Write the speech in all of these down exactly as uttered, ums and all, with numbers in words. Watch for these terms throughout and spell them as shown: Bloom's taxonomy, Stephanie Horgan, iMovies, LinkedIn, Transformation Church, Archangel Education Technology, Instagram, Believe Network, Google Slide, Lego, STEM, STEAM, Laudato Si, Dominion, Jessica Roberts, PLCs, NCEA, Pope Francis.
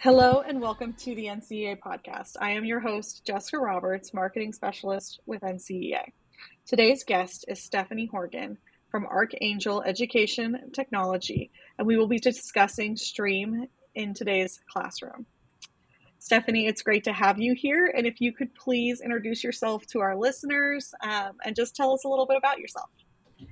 Hello and welcome to the N C E A podcast. I am your host, Jessica Roberts, marketing specialist with N C E A. Today's guest is Stephanie Horgan from Archangel Education Technology, and we will be discussing STEAM in today's classroom. Stephanie, it's great to have you here. And if you could please introduce yourself to our listeners um, and just tell us a little bit about yourself.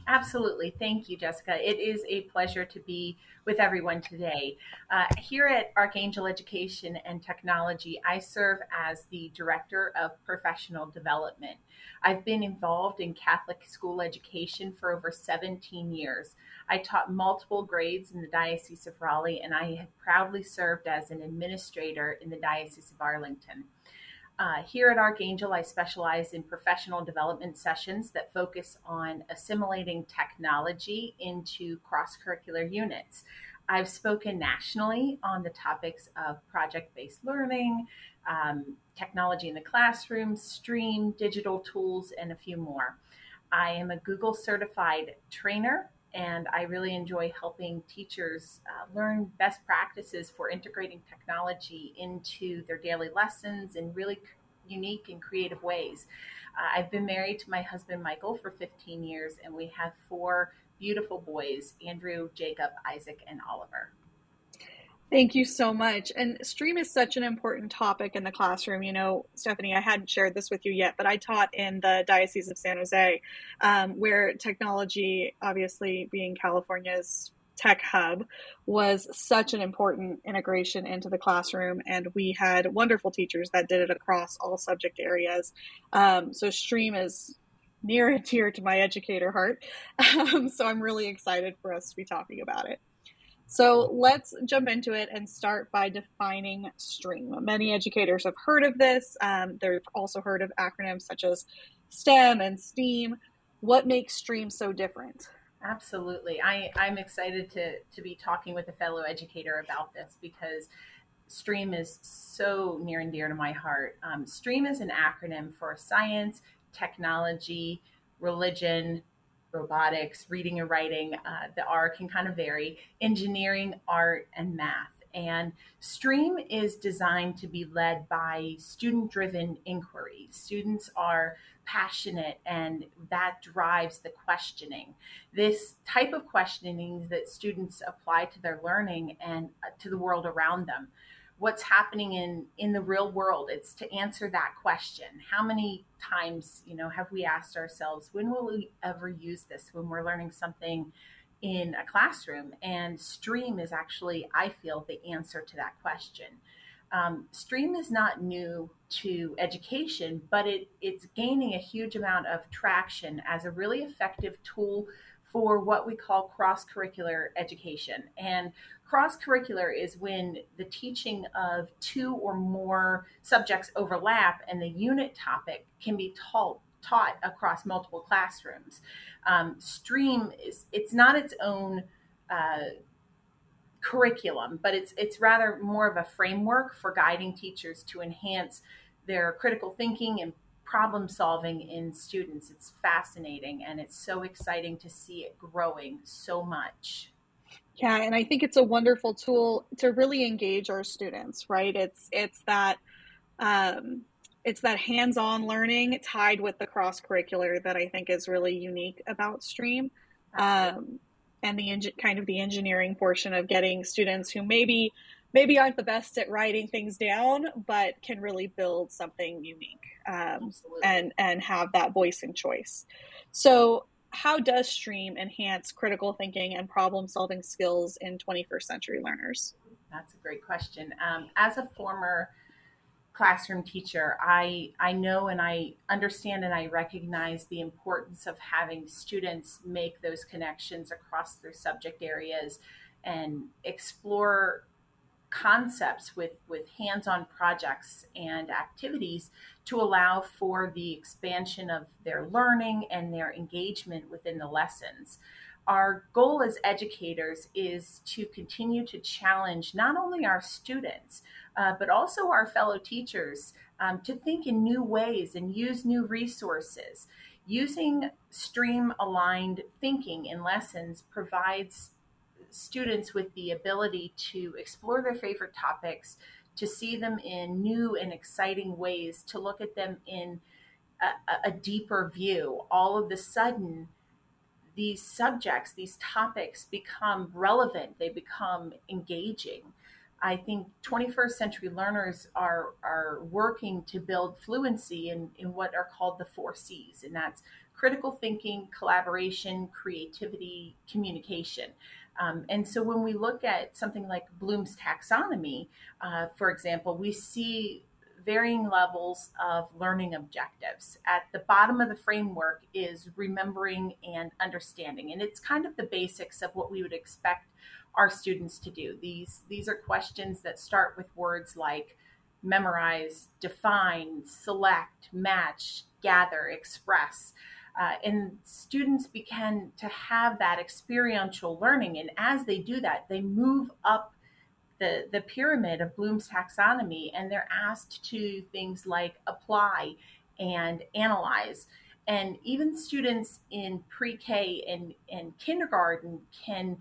Absolutely. Thank you, Jessica. It is a pleasure to be with everyone today. Uh, here at Archangel Education and Technology, I serve as the Director of Professional Development. I've been involved in Catholic school education for over seventeen years. I taught multiple grades in the Diocese of Raleigh, and I have proudly served as an administrator in the Diocese of Arlington. Uh, here at Archangel, I specialize in professional development sessions that focus on assimilating technology into cross-curricular units. I've spoken nationally on the topics of project-based learning, um, technology in the classroom, STEAM, digital tools, and a few more. I am a Google certified trainer, and I really enjoy helping teachers uh, learn best practices for integrating technology into their daily lessons in really unique and creative ways. Uh, I've been married to my husband, Michael, for fifteen years, and we have four beautiful boys, Andrew, Jacob, Isaac, and Oliver. Thank you so much. And STEAM is such an important topic in the classroom. You know, Stephanie, I hadn't shared this with you yet, but I taught in the Diocese of San Jose, um, where technology, obviously being California's tech hub, was such an important integration into the classroom. And we had wonderful teachers that did it across all subject areas. Um, so STEAM is near and dear to my educator heart. Um, so I'm really excited for us to be talking about it. So let's jump into it and start by defining STEAM. Many educators have heard of this. Um, they've also heard of acronyms such as STEM and STEAM. What makes STEAM so different? Absolutely. I, I'm excited to, to be talking with a fellow educator about this because STEAM is so near and dear to my heart. Um, STEAM is an acronym for science, technology, religion, robotics, reading and writing, uh, the R can kind of vary, engineering, art, and math. And STEAM is designed to be led by student-driven inquiry. Students are passionate, and that drives the questioning. This type of questioning that students apply to their learning and to the world around them. What's happening in, in the real world? It's to answer that question. How many times, you know, have we asked ourselves, when will we ever use this when we're learning something in a classroom? And STEAM is actually, I feel, the answer to that question. Um, STEAM is not new to education, but it, it's gaining a huge amount of traction as a really effective tool for what we call cross-curricular education. And cross-curricular is when the teaching of two or more subjects overlap and the unit topic can be taught, taught across multiple classrooms. Um, STEAM is, it's not its own uh, curriculum, but it's it's rather more of a framework for guiding teachers to enhance their critical thinking and problem solving in students. It's fascinating, and it's so exciting to see it growing so much. Yeah, and I think it's a wonderful tool to really engage our students, right? It's it's that um, it's that hands-on learning tied with the cross-curricular that I think is really unique about STEAM, um, and the enge- kind of the engineering portion of getting students who maybe maybe aren't the best at writing things down, but can really build something unique um, and, and have that voice and choice. So how does STEAM enhance critical thinking and problem solving skills in twenty-first century learners? That's a great question. Um, as a former classroom teacher, I, I know and I understand and I recognize the importance of having students make those connections across their subject areas and explore concepts with, with hands-on projects and activities to allow for the expansion of their learning and their engagement within the lessons. Our goal as educators is to continue to challenge not only our students, uh, but also our fellow teachers um, to think in new ways and use new resources. Using STEAM-aligned thinking in lessons provides students with the ability to explore their favorite topics, to see them in new and exciting ways, to look at them in a, a deeper view. All of a sudden, these subjects, these topics become relevant. They become engaging. I think twenty-first century learners are are working to build fluency in, in what are called the four C's, and that's critical thinking, collaboration, creativity, communication. Um, and so when we look at something like Bloom's taxonomy, uh, for example, we see varying levels of learning objectives. At the bottom of the framework is remembering and understanding, and it's kind of the basics of what we would expect our students to do. These, these are questions that start with words like memorize, define, select, match, gather, express. Uh, and students begin to have that experiential learning. And as they do that, they move up the, the pyramid of Bloom's taxonomy, and they're asked to do things like apply and analyze. And even students in pre-K and, and kindergarten can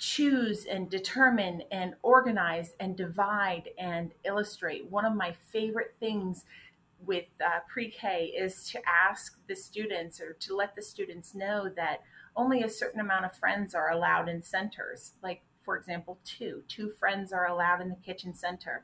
choose and determine and organize and divide and illustrate. One of my favorite things with uh, pre-K is to ask the students, or to let the students know, that only a certain amount of friends are allowed in centers. Like, for example, two. Two friends are allowed in the kitchen center.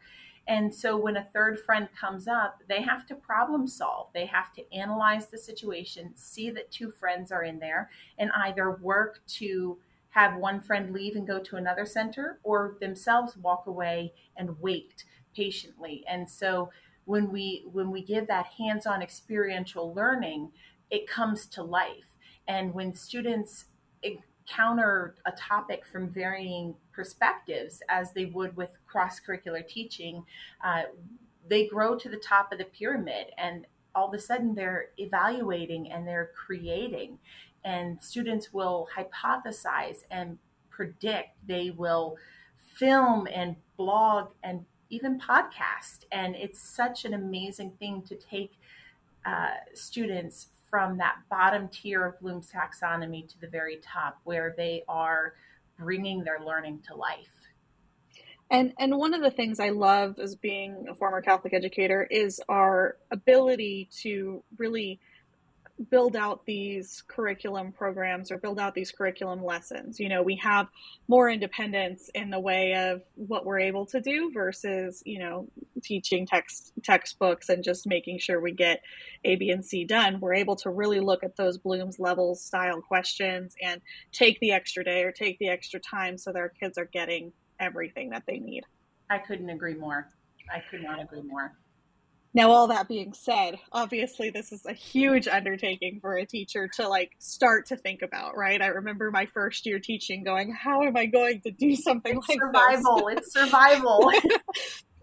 And so when a third friend comes up, they have to problem solve. They have to analyze the situation, see that two friends are in there, and either work to have one friend leave and go to another center, or themselves walk away and wait patiently. And so when we when we give that hands-on experiential learning, it comes to life. And when students encounter a topic from varying perspectives, as they would with cross-curricular teaching, uh, they grow to the top of the pyramid, and all of a sudden they're evaluating and they're creating. And students will hypothesize and predict. They will film and blog and even podcast. And it's such an amazing thing to take uh, students from that bottom tier of Bloom's taxonomy to the very top, where they are bringing their learning to life. And and one of the things I love as being a former Catholic educator is our ability to really build out these curriculum programs, or build out these curriculum lessons. You know, we have more independence in the way of what we're able to do versus, you know, teaching text textbooks and just making sure we get A, B, and C done. We're able to really look at those Bloom's levels style questions and take the extra day or take the extra time so that our kids are getting everything that they need. I couldn't agree more. I could not agree more. Now, all that being said, obviously, this is a huge undertaking for a teacher to like start to think about, right? I remember my first year teaching going, how am I going to do something it's like survival, this? It's survival.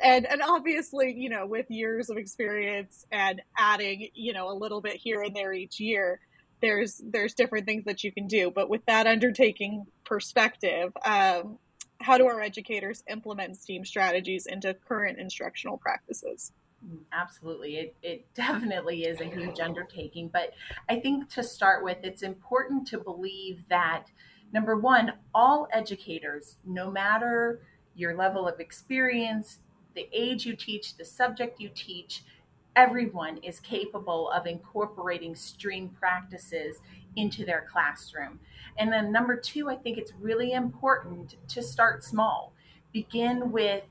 and and obviously, you know, with years of experience and adding, you know, a little bit here and there each year, there's there's different things that you can do. But with that undertaking perspective, um, how do our educators implement STEAM strategies into current instructional practices? Absolutely. It it definitely is a huge undertaking. But I think to start with, it's important to believe that, number one, all educators, no matter your level of experience, the age you teach, the subject you teach, everyone is capable of incorporating STEAM practices into their classroom. And then number two, I think it's really important to start small. Begin with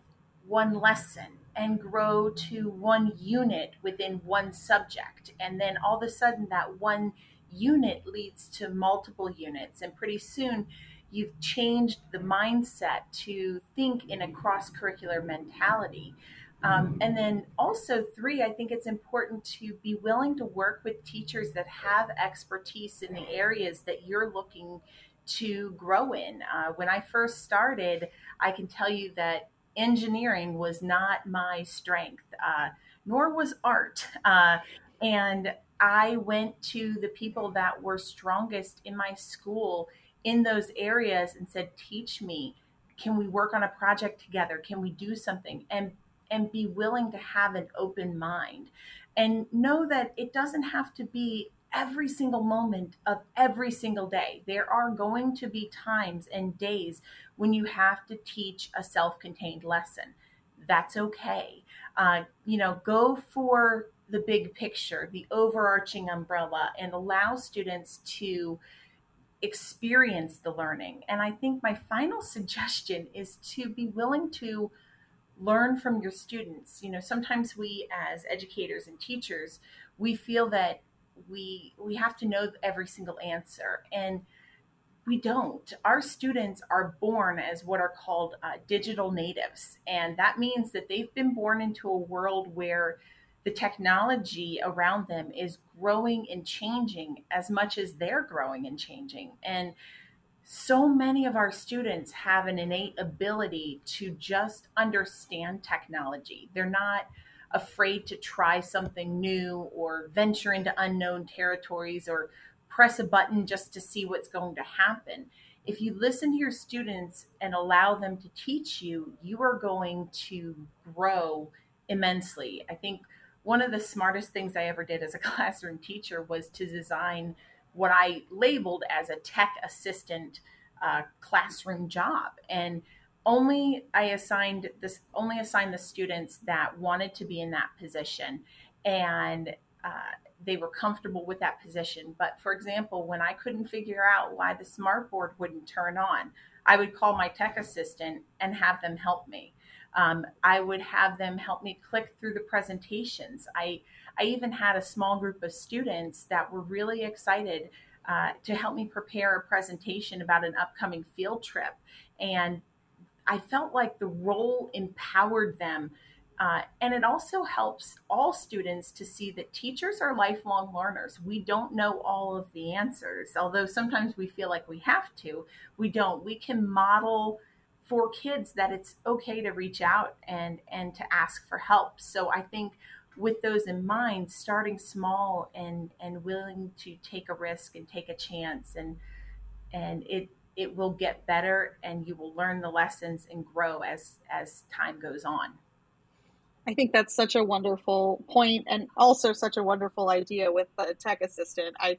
one lesson and grow to one unit within one subject. And then all of a sudden that one unit leads to multiple units. And pretty soon you've changed the mindset to think in a cross-curricular mentality. Um, and then also three, I think it's important to be willing to work with teachers that have expertise in the areas that you're looking to grow in. Uh, when I first started, I can tell you that engineering was not my strength, uh, nor was art. Uh, and I went to the people that were strongest in my school in those areas and said, teach me, can we work on a project together? Can we do something? And and be willing to have an open mind. And know that it doesn't have to be every single moment of every single day. There are going to be times and days when you have to teach a self-contained lesson. That's okay. Uh, you know, go for the big picture, the overarching umbrella, and allow students to experience the learning. And I think my final suggestion is to be willing to learn from your students. You know, sometimes we as educators and teachers, we feel that we we have to know every single answer, and we don't. Our students are born as what are called uh, digital natives, and that means that they've been born into a world where the technology around them is growing and changing as much as they're growing and changing. And so many of our students have an innate ability to just understand technology. They're not afraid to try something new or venture into unknown territories or press a button just to see what's going to happen. If you listen to your students and allow them to teach you, you are going to grow immensely. I think one of the smartest things I ever did as a classroom teacher was to design what I labeled as a tech assistant uh, classroom job. And only I assigned this, only assigned the students that wanted to be in that position. And uh, they were comfortable with that position. But for example, when I couldn't figure out why the smart board wouldn't turn on, I would call my tech assistant and have them help me. Um, I would have them help me click through the presentations. I, I even had a small group of students that were really excited uh, to help me prepare a presentation about an upcoming field trip. And I felt like the role empowered them. Uh, and it also helps all students to see that teachers are lifelong learners. We don't know all of the answers, although sometimes we feel like we have to. We don't. We can model for kids that it's okay to reach out and, and to ask for help. So I think with those in mind, starting small and, and willing to take a risk and take a chance, and and it it will get better, and you will learn the lessons and grow as as time goes on. I think that's such a wonderful point, and also such a wonderful idea with the tech assistant. I,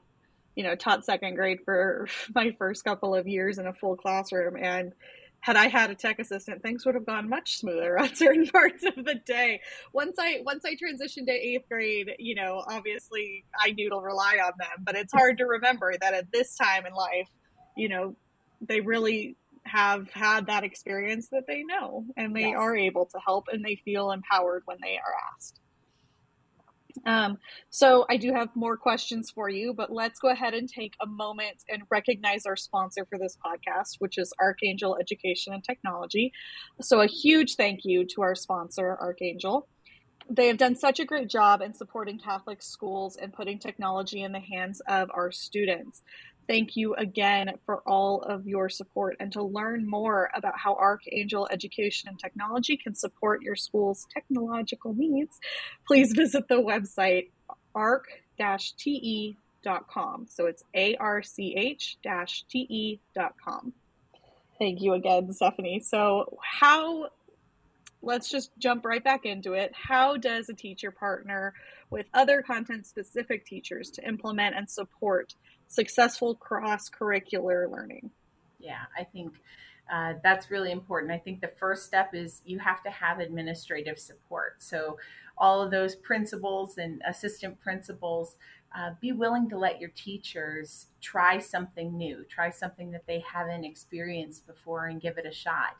you know, taught second grade for my first couple of years in a full classroom, and had I had a tech assistant, things would have gone much smoother on certain parts of the day. Once I once I transitioned to eighth grade, you know, obviously I knew to rely on them, but it's hard to remember that at this time in life, you know, they really have had that experience that they know, and they yes. are able to help, and they feel empowered when they are asked. Um, so I do have more questions for you, but let's go ahead and take a moment and recognize our sponsor for this podcast, which is Archangel Education and Technology. So a huge thank you to our sponsor, Archangel. They have done such a great job in supporting Catholic schools and putting technology in the hands of our students. Thank you again for all of your support. And to learn more about how Archangel Education and Technology can support your school's technological needs, please visit the website arch dash te dot com. So it's A R C H dash T E dot com. Thank you again, Stephanie. So how, let's just jump right back into it. How does a teacher partner with other content-specific teachers to implement and support successful cross-curricular learning? Yeah, I think uh, that's really important. I think the first step is you have to have administrative support. So all of those principals and assistant principals, uh, be willing to let your teachers try something new, try something that they haven't experienced before, and give it a shot.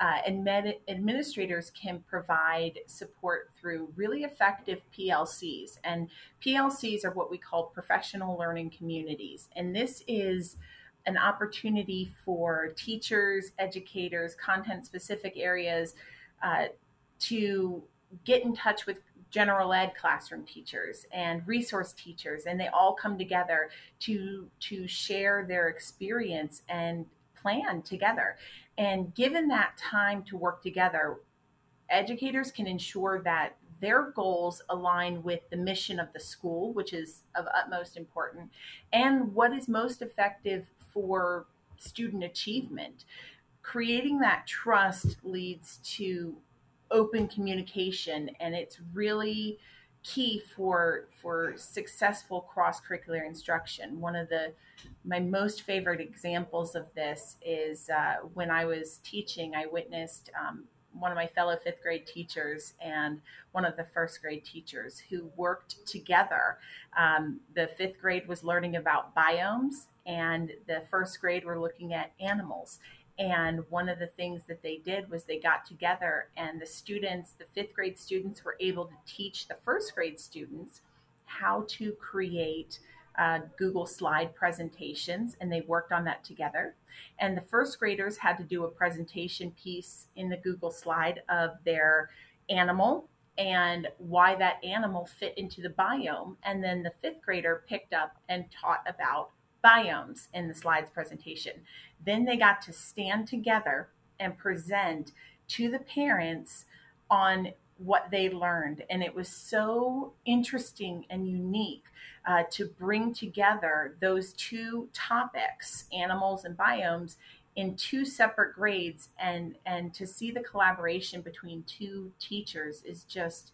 Uh, and med- administrators can provide support through really effective P L Cs. And P L Cs are what we call professional learning communities. And this is an opportunity for teachers, educators, content-specific areas uh, to get in touch with general ed classroom teachers and resource teachers. And they all come together to, to share their experience and plan together. And given that time to work together, educators can ensure that their goals align with the mission of the school, which is of utmost importance, and what is most effective for student achievement. Creating that trust leads to open communication, and it's really key for for successful cross-curricular instruction. One of the my most favorite examples of this is uh, when I was teaching, I witnessed um, one of my fellow fifth grade teachers and one of the first grade teachers who worked together. Um, the fifth grade was learning about biomes and the first grade were looking at animals. And one of the things that they did was they got together, and the students, the fifth grade students, were able to teach the first grade students how to create uh, Google Slide presentations, and they worked on that together. And the first graders had to do a presentation piece in the Google Slide of their animal and why that animal fit into the biome. And then the fifth grader picked up and taught about biomes in the slides presentation. Then they got to stand together and present to the parents on what they learned. And it was so interesting and unique uh, to bring together those two topics, animals and biomes, in two separate grades. And, and to see the collaboration between two teachers is just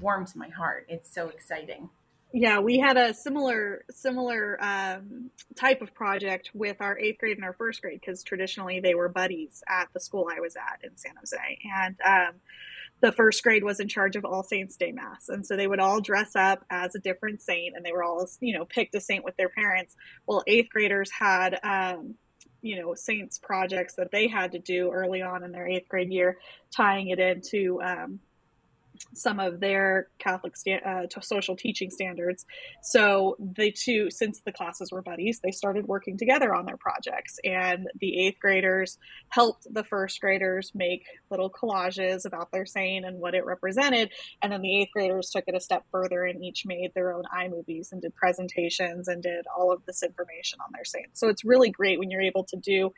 warms my heart. It's so exciting. Yeah, we had a similar similar um, type of project with our eighth grade and our first grade, because traditionally they were buddies at the school I was at in San Jose. And um, the first grade was in charge of All Saints Day Mass. And so they would all dress up as a different saint, and they were all, you know, picked a saint with their parents. Well, eighth graders had, um, you know, saints projects that they had to do early on in their eighth grade year, tying it into um some of their Catholic st- uh, t- social teaching standards. So the two, since the classes were buddies, they started working together on their projects. And the eighth graders helped the first graders make little collages about their saint and what it represented. And then the eighth graders took it a step further and each made their own iMovies and did presentations and did all of this information on their saints. So it's really great when you're able to do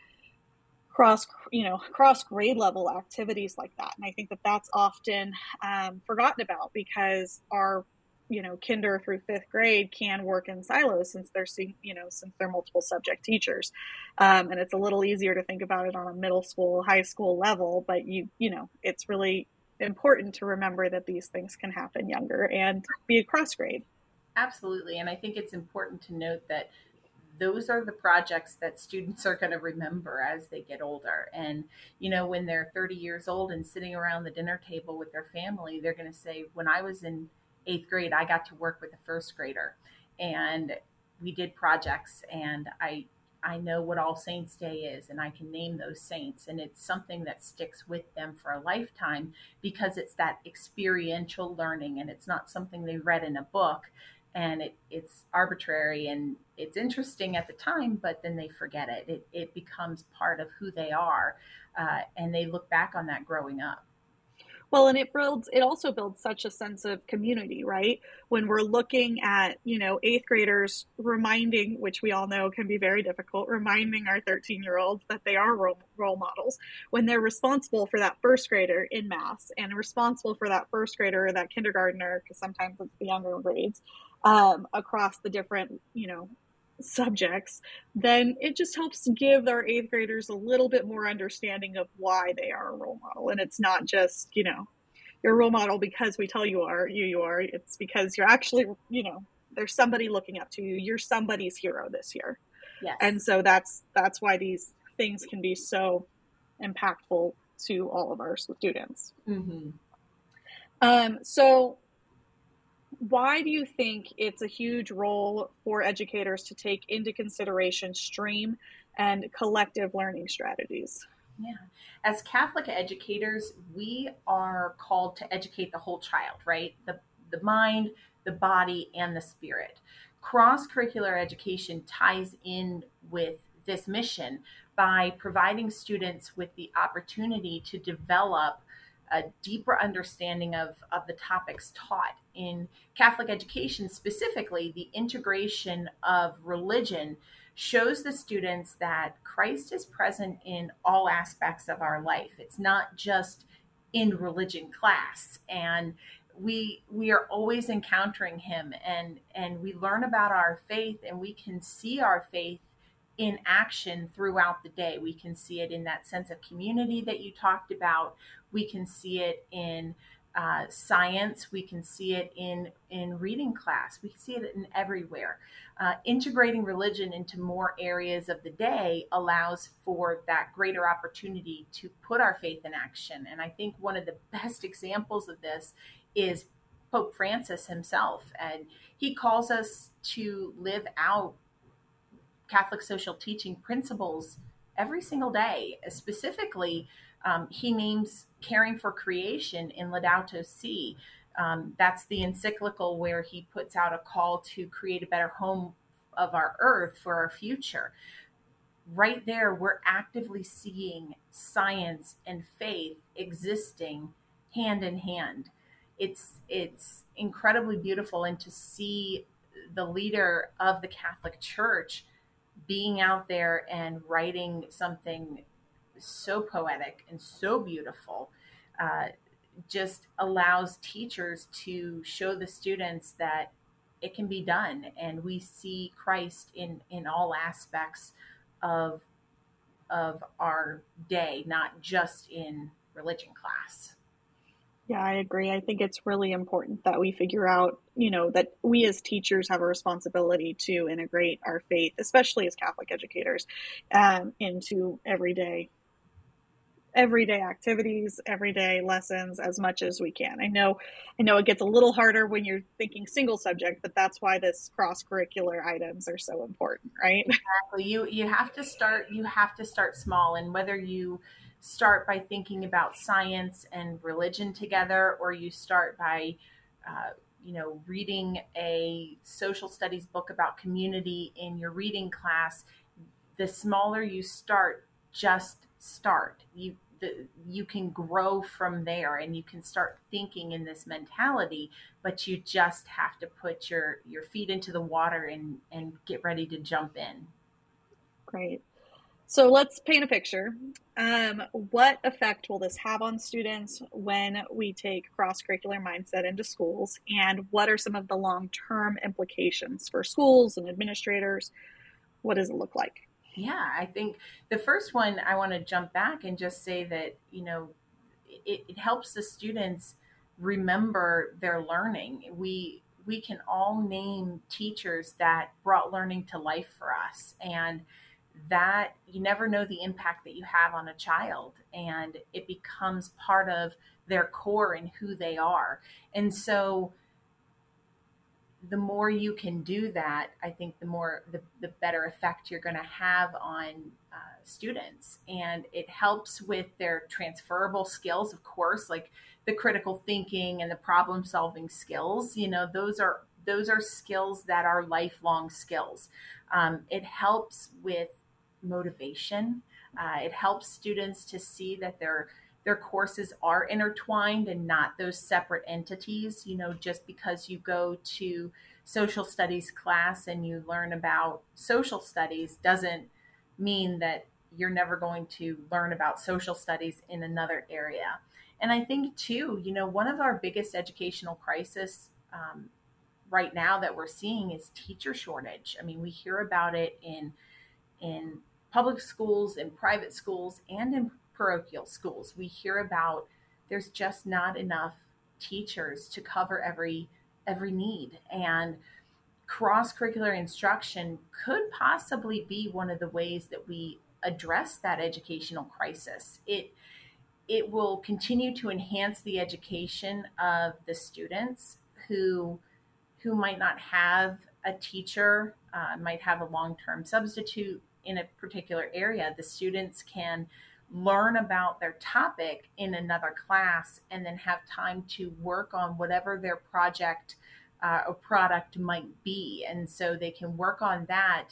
cross, you know, cross grade level activities like that. And I think that that's often um, forgotten about, because our, you know, kinder through fifth grade can work in silos since they're, you know, since they're multiple subject teachers. Um, and it's a little easier to think about it on a middle school, high school level, but you, you know, it's really important to remember that these things can happen younger and be a cross grade. Absolutely. And I think it's important to note that those are the projects that students are going to remember as they get older. And, you know, when they're thirty years old and sitting around the dinner table with their family, they're going to say, when I was in eighth grade, I got to work with a first grader and we did projects, and I, I know what All Saints Day is, and I can name those saints. And it's something that sticks with them for a lifetime, because it's that experiential learning, and it's not something they read in a book. And it, it's arbitrary and it's interesting at the time, but then they forget it. It, it becomes part of who they are, uh, and they look back on that growing up. Well, and it builds, it also builds such a sense of community, right? When we're looking at, you know, eighth graders reminding, which we all know can be very difficult, reminding our thirteen year olds that they are role, role models, when they're responsible for that first grader in math and responsible for that first grader or that kindergartner, because sometimes it's the younger grades, um, across the different, you know, subjects, then it just helps give our eighth graders a little bit more understanding of why they are a role model. And it's not just, you know, you're a role model because we tell you are, you, you are, it's because you're actually, you know, there's somebody looking up to you. You're somebody's hero this year. Yes. And so that's, that's why these things can be so impactful to all of our students. Mm-hmm. Um, so why do you think it's a huge role for educators to take into consideration stream and collective learning strategies? Yeah. As Catholic educators, we are called to educate the whole child, right? The, the mind, the body, and the spirit. Cross-curricular education ties in with this mission by providing students with the opportunity to develop a deeper understanding of, of the topics taught. In Catholic education specifically, the integration of religion shows the students that Christ is present in all aspects of our life. It's not just in religion class. And we we are always encountering him, and, and we learn about our faith, and we can see our faith in action throughout the day. We can see it in that sense of community that you talked about. We can see it in uh, science. We can see it in, in reading class. We can see it in everywhere. Uh, integrating religion into more areas of the day allows for that greater opportunity to put our faith in action. And I think one of the best examples of this is Pope Francis himself. And he calls us to live out Catholic social teaching principles every single day. Specifically, um, he names caring for creation in Laudato Si. Um, that's the encyclical where he puts out a call to create a better home of our earth for our future. Right there, we're actively seeing science and faith existing hand in hand. It's, it's incredibly beautiful, and to see the leader of the Catholic Church being out there and writing something so poetic and so beautiful uh, just allows teachers to show the students that it can be done. And we see Christ in, in all aspects of, of our day, not just in religion class. Yeah, I agree. I think it's really important that we figure out, you know, that we as teachers have a responsibility to integrate our faith, especially as Catholic educators, um, into everyday, everyday activities, everyday lessons as much as we can. I know, I know it gets a little harder when you're thinking single subject, but that's why this cross-curricular items are so important, right? Exactly. You you have to start. You have to start small, and whether you start by thinking about science and religion together, or you start by, uh, you know, reading a social studies book about community in your reading class, the smaller you start, just start. You, the, you can grow from there, and you can start thinking in this mentality, but you just have to put your, your feet into the water and, and get ready to jump in. Great. So let's paint a picture. Um, what effect will this have on students when we take cross-curricular mindset into schools? And what are some of the long-term implications for schools and administrators? What does it look like? Yeah, I think the first one, I want to jump back and just say that, you know, it, it helps the students remember their learning. We we can all name teachers that brought learning to life for us, and that you never know the impact that you have on a child, and it becomes part of their core and who they are. And so the more you can do that, I think the more, the, the better effect you're going to have on uh, students. And it helps with their transferable skills, of course, like the critical thinking and the problem solving skills. You know, those are, those are skills that are lifelong skills. Um, it helps with motivation. Uh, it helps students to see that their their courses are intertwined and not those separate entities. You know, just because you go to social studies class and you learn about social studies doesn't mean that you're never going to learn about social studies in another area. And I think too, you know, one of our biggest educational crises um, right now that we're seeing is teacher shortage. I mean, we hear about it in in public schools, in private schools, and in parochial schools. We hear about there's just not enough teachers to cover every every need. And cross-curricular instruction could possibly be one of the ways that we address that educational crisis. It it will continue to enhance the education of the students who who might not have a teacher, uh, might have a long-term substitute in a particular area. The students can learn about their topic in another class and then have time to work on whatever their project uh, or product might be. And so they can work on that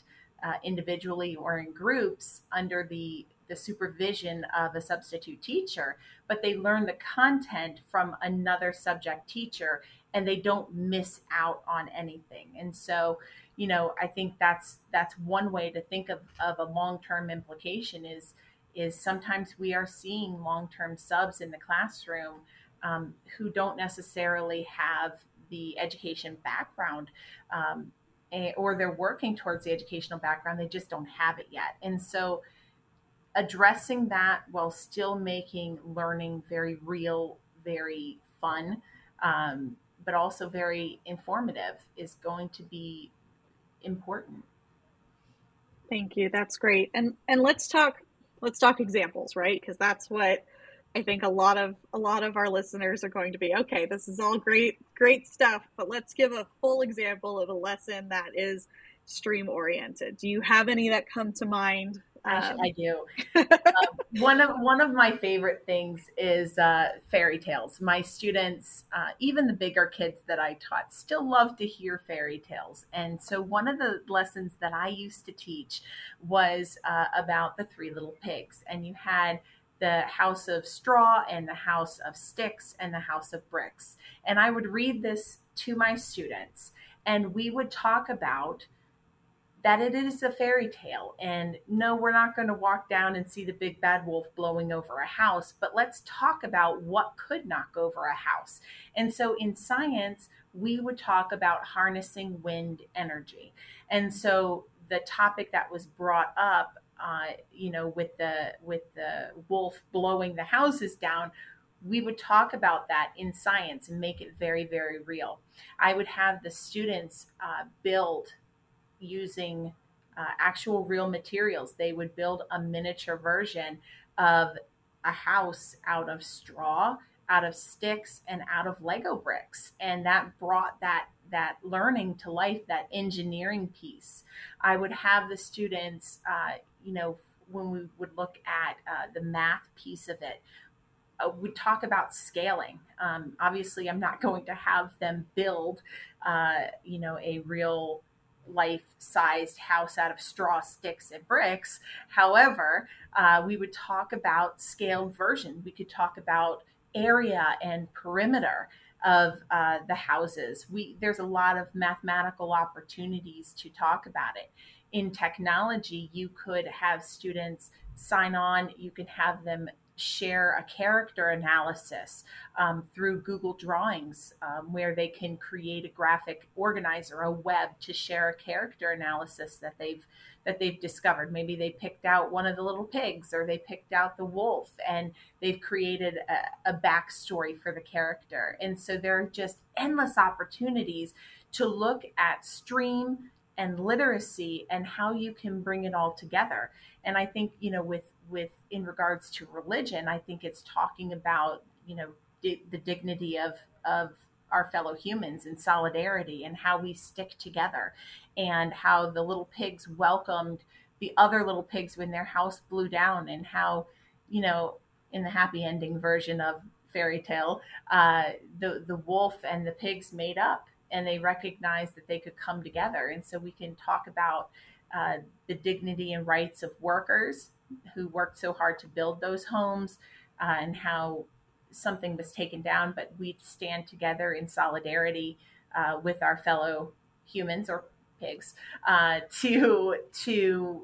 uh, individually or in groups under the, the supervision of a substitute teacher, but they learn the content from another subject teacher, and they don't miss out on anything. And so, you know, I think that's that's one way to think of, of a long-term implication is, is sometimes we are seeing long-term subs in the classroom um, who don't necessarily have the education background um, or they're working towards the educational background. They just don't have it yet. And so addressing that while still making learning very real, very fun, um, but also very informative is going to be important. Thank you. That's great. And and let's talk let's talk examples, right? Because that's what I think a lot of a lot of our listeners are going to be, okay, this is all great, great stuff, but let's give a full example of a lesson that is STEAM oriented. Do you have any that come to mind? Um, I do. um, one of one of my favorite things is uh, fairy tales. My students, uh, even the bigger kids that I taught, still love to hear fairy tales. And so one of the lessons that I used to teach was uh, about the three little pigs. And you had the house of straw and the house of sticks and the house of bricks. And I would read this to my students, and we would talk about that it is a fairy tale. And no, we're not going to walk down and see the big bad wolf blowing over a house, but let's talk about what could knock over a house. And so in science, we would talk about harnessing wind energy. And so the topic that was brought up, uh, you know, with the, with the wolf blowing the houses down, we would talk about that in science and make it very, very real. I would have the students uh, build using uh, actual real materials. They would build a miniature version of a house out of straw, out of sticks, and out of Lego bricks. And that brought that, that learning to life, that engineering piece. I would have the students, uh, you know, when we would look at uh, the math piece of it, uh, we'd talk about scaling. Um, obviously, I'm not going to have them build, uh, you know, a real life-sized house out of straw, sticks, and bricks. However, uh, we would talk about scaled version. We could talk about area and perimeter of uh, the houses. We there's a lot of mathematical opportunities to talk about it. In technology, you could have students sign on. You can have them share a character analysis um, through Google Drawings, um, where they can create a graphic organizer, a web to share a character analysis that they've that they've discovered. Maybe they picked out one of the little pigs, or they picked out the wolf, and they've created a, a backstory for the character. And so there are just endless opportunities to look at STEAM and literacy and how you can bring it all together. And I think, you know, with with in regards to religion, I think it's talking about, you know, di- the dignity of, of our fellow humans and solidarity and how we stick together, and how the little pigs welcomed the other little pigs when their house blew down, and how, you know, in the happy ending version of fairy tale, uh, the, the wolf and the pigs made up and they recognized that they could come together. And so we can talk about uh, the dignity and rights of workers who worked so hard to build those homes, uh, and how something was taken down, but we stand together in solidarity uh, with our fellow humans or pigs uh, to to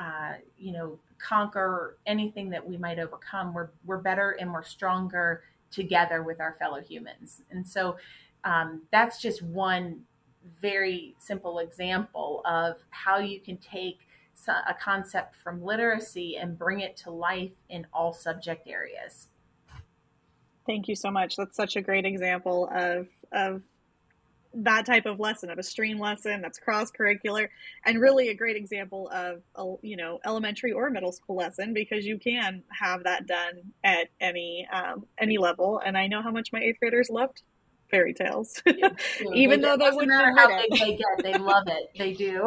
uh, you know conquer anything that we might overcome. We're we're better and we're stronger together with our fellow humans, and so um, that's just one very simple example of how you can take a concept from literacy and bring it to life in all subject areas. Thank you so much. That's such a great example of, of that type of lesson, of a STEAM lesson that's cross-curricular, and really a great example of a, you know, elementary or middle school lesson, because you can have that done at any, um, any level. And I know how much my eighth graders loved fairy tales, yeah, yeah, even though that wouldn't matter how big they get, they love it. They do.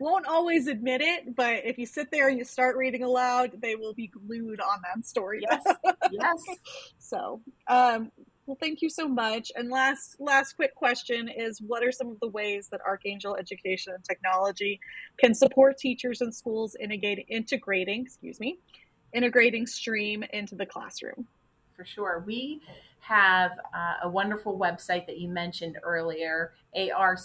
Won't always admit it, but if you sit there and you start reading aloud, they will be glued on that story. Yes, yes. So, um, well, thank you so much. And last, last quick question is, what are some of the ways that Archangel Education and Technology can support teachers and schools in integrating, excuse me, integrating STEAM into the classroom? For sure. We have uh, a wonderful website that you mentioned earlier, arch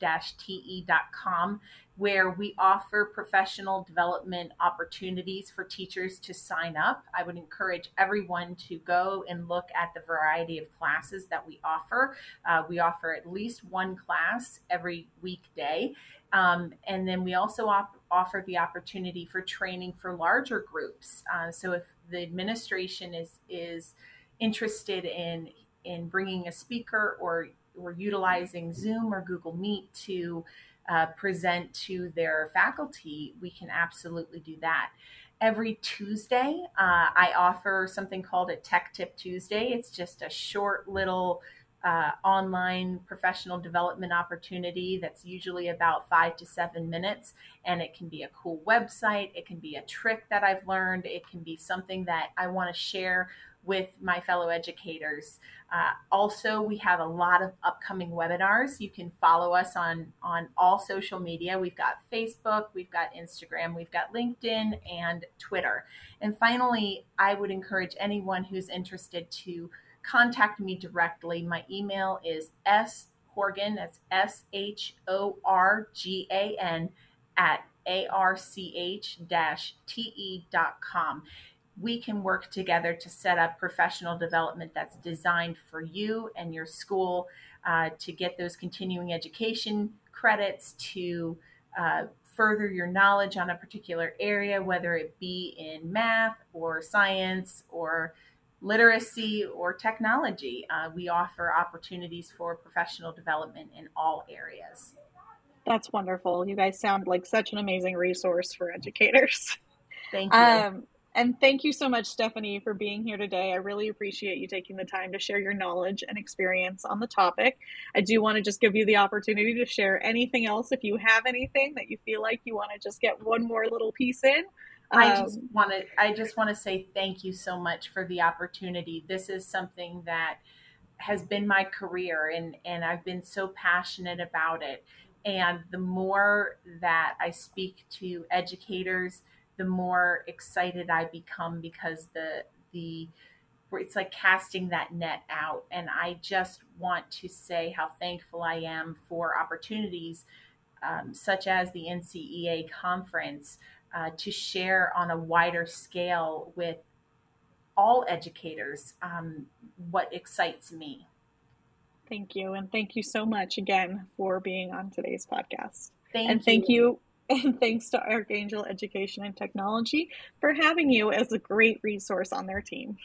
dash te dot com, where we offer professional development opportunities for teachers to sign up. I would encourage everyone to go and look at the variety of classes that we offer. Uh, we offer at least one class every weekday. Um, and then we also op- offer the opportunity for training for larger groups. Uh, so if the administration is is interested in in bringing a speaker or or utilizing Zoom or Google Meet to uh, present to their faculty, we can absolutely do that. Every Tuesday, uh, I offer something called a Tech Tip Tuesday. It's just a short little uh, online professional development opportunity that's usually about five to seven minutes. And it can be a cool website. It can be a trick that I've learned. It can be something that I want to share with my fellow educators. Uh, also, we have a lot of upcoming webinars. You can follow us on, on all social media. We've got Facebook, we've got Instagram, we've got LinkedIn and Twitter. And finally, I would encourage anyone who's interested to contact me directly. My email is shorgan, that's S H O R G A N, at arch dash te dot com. We can work together to set up professional development that's designed for you and your school uh, to get those continuing education credits, to uh, further your knowledge on a particular area, whether it be in math or science or literacy or technology. Uh, we offer opportunities for professional development in all areas. That's wonderful. You guys sound like such an amazing resource for educators. Thank you. Um, And thank you so much, Stephanie, for being here today. I really appreciate you taking the time to share your knowledge and experience on the topic. I do want to just give you the opportunity to share anything else if you have anything that you feel like you want to just get one more little piece in. Um, I just want to I just want to say thank you so much for the opportunity. This is something that has been my career, and, and I've been so passionate about it. And the more that I speak to educators, the more excited I become, because the the it's like casting that net out. And I just want to say how thankful I am for opportunities um, such as the N C E A conference uh, to share on a wider scale with all educators um, what excites me. Thank you. And thank you so much again for being on today's podcast. Thank and you. thank you. And thanks to Archangel Education and Technology for having you as a great resource on their team.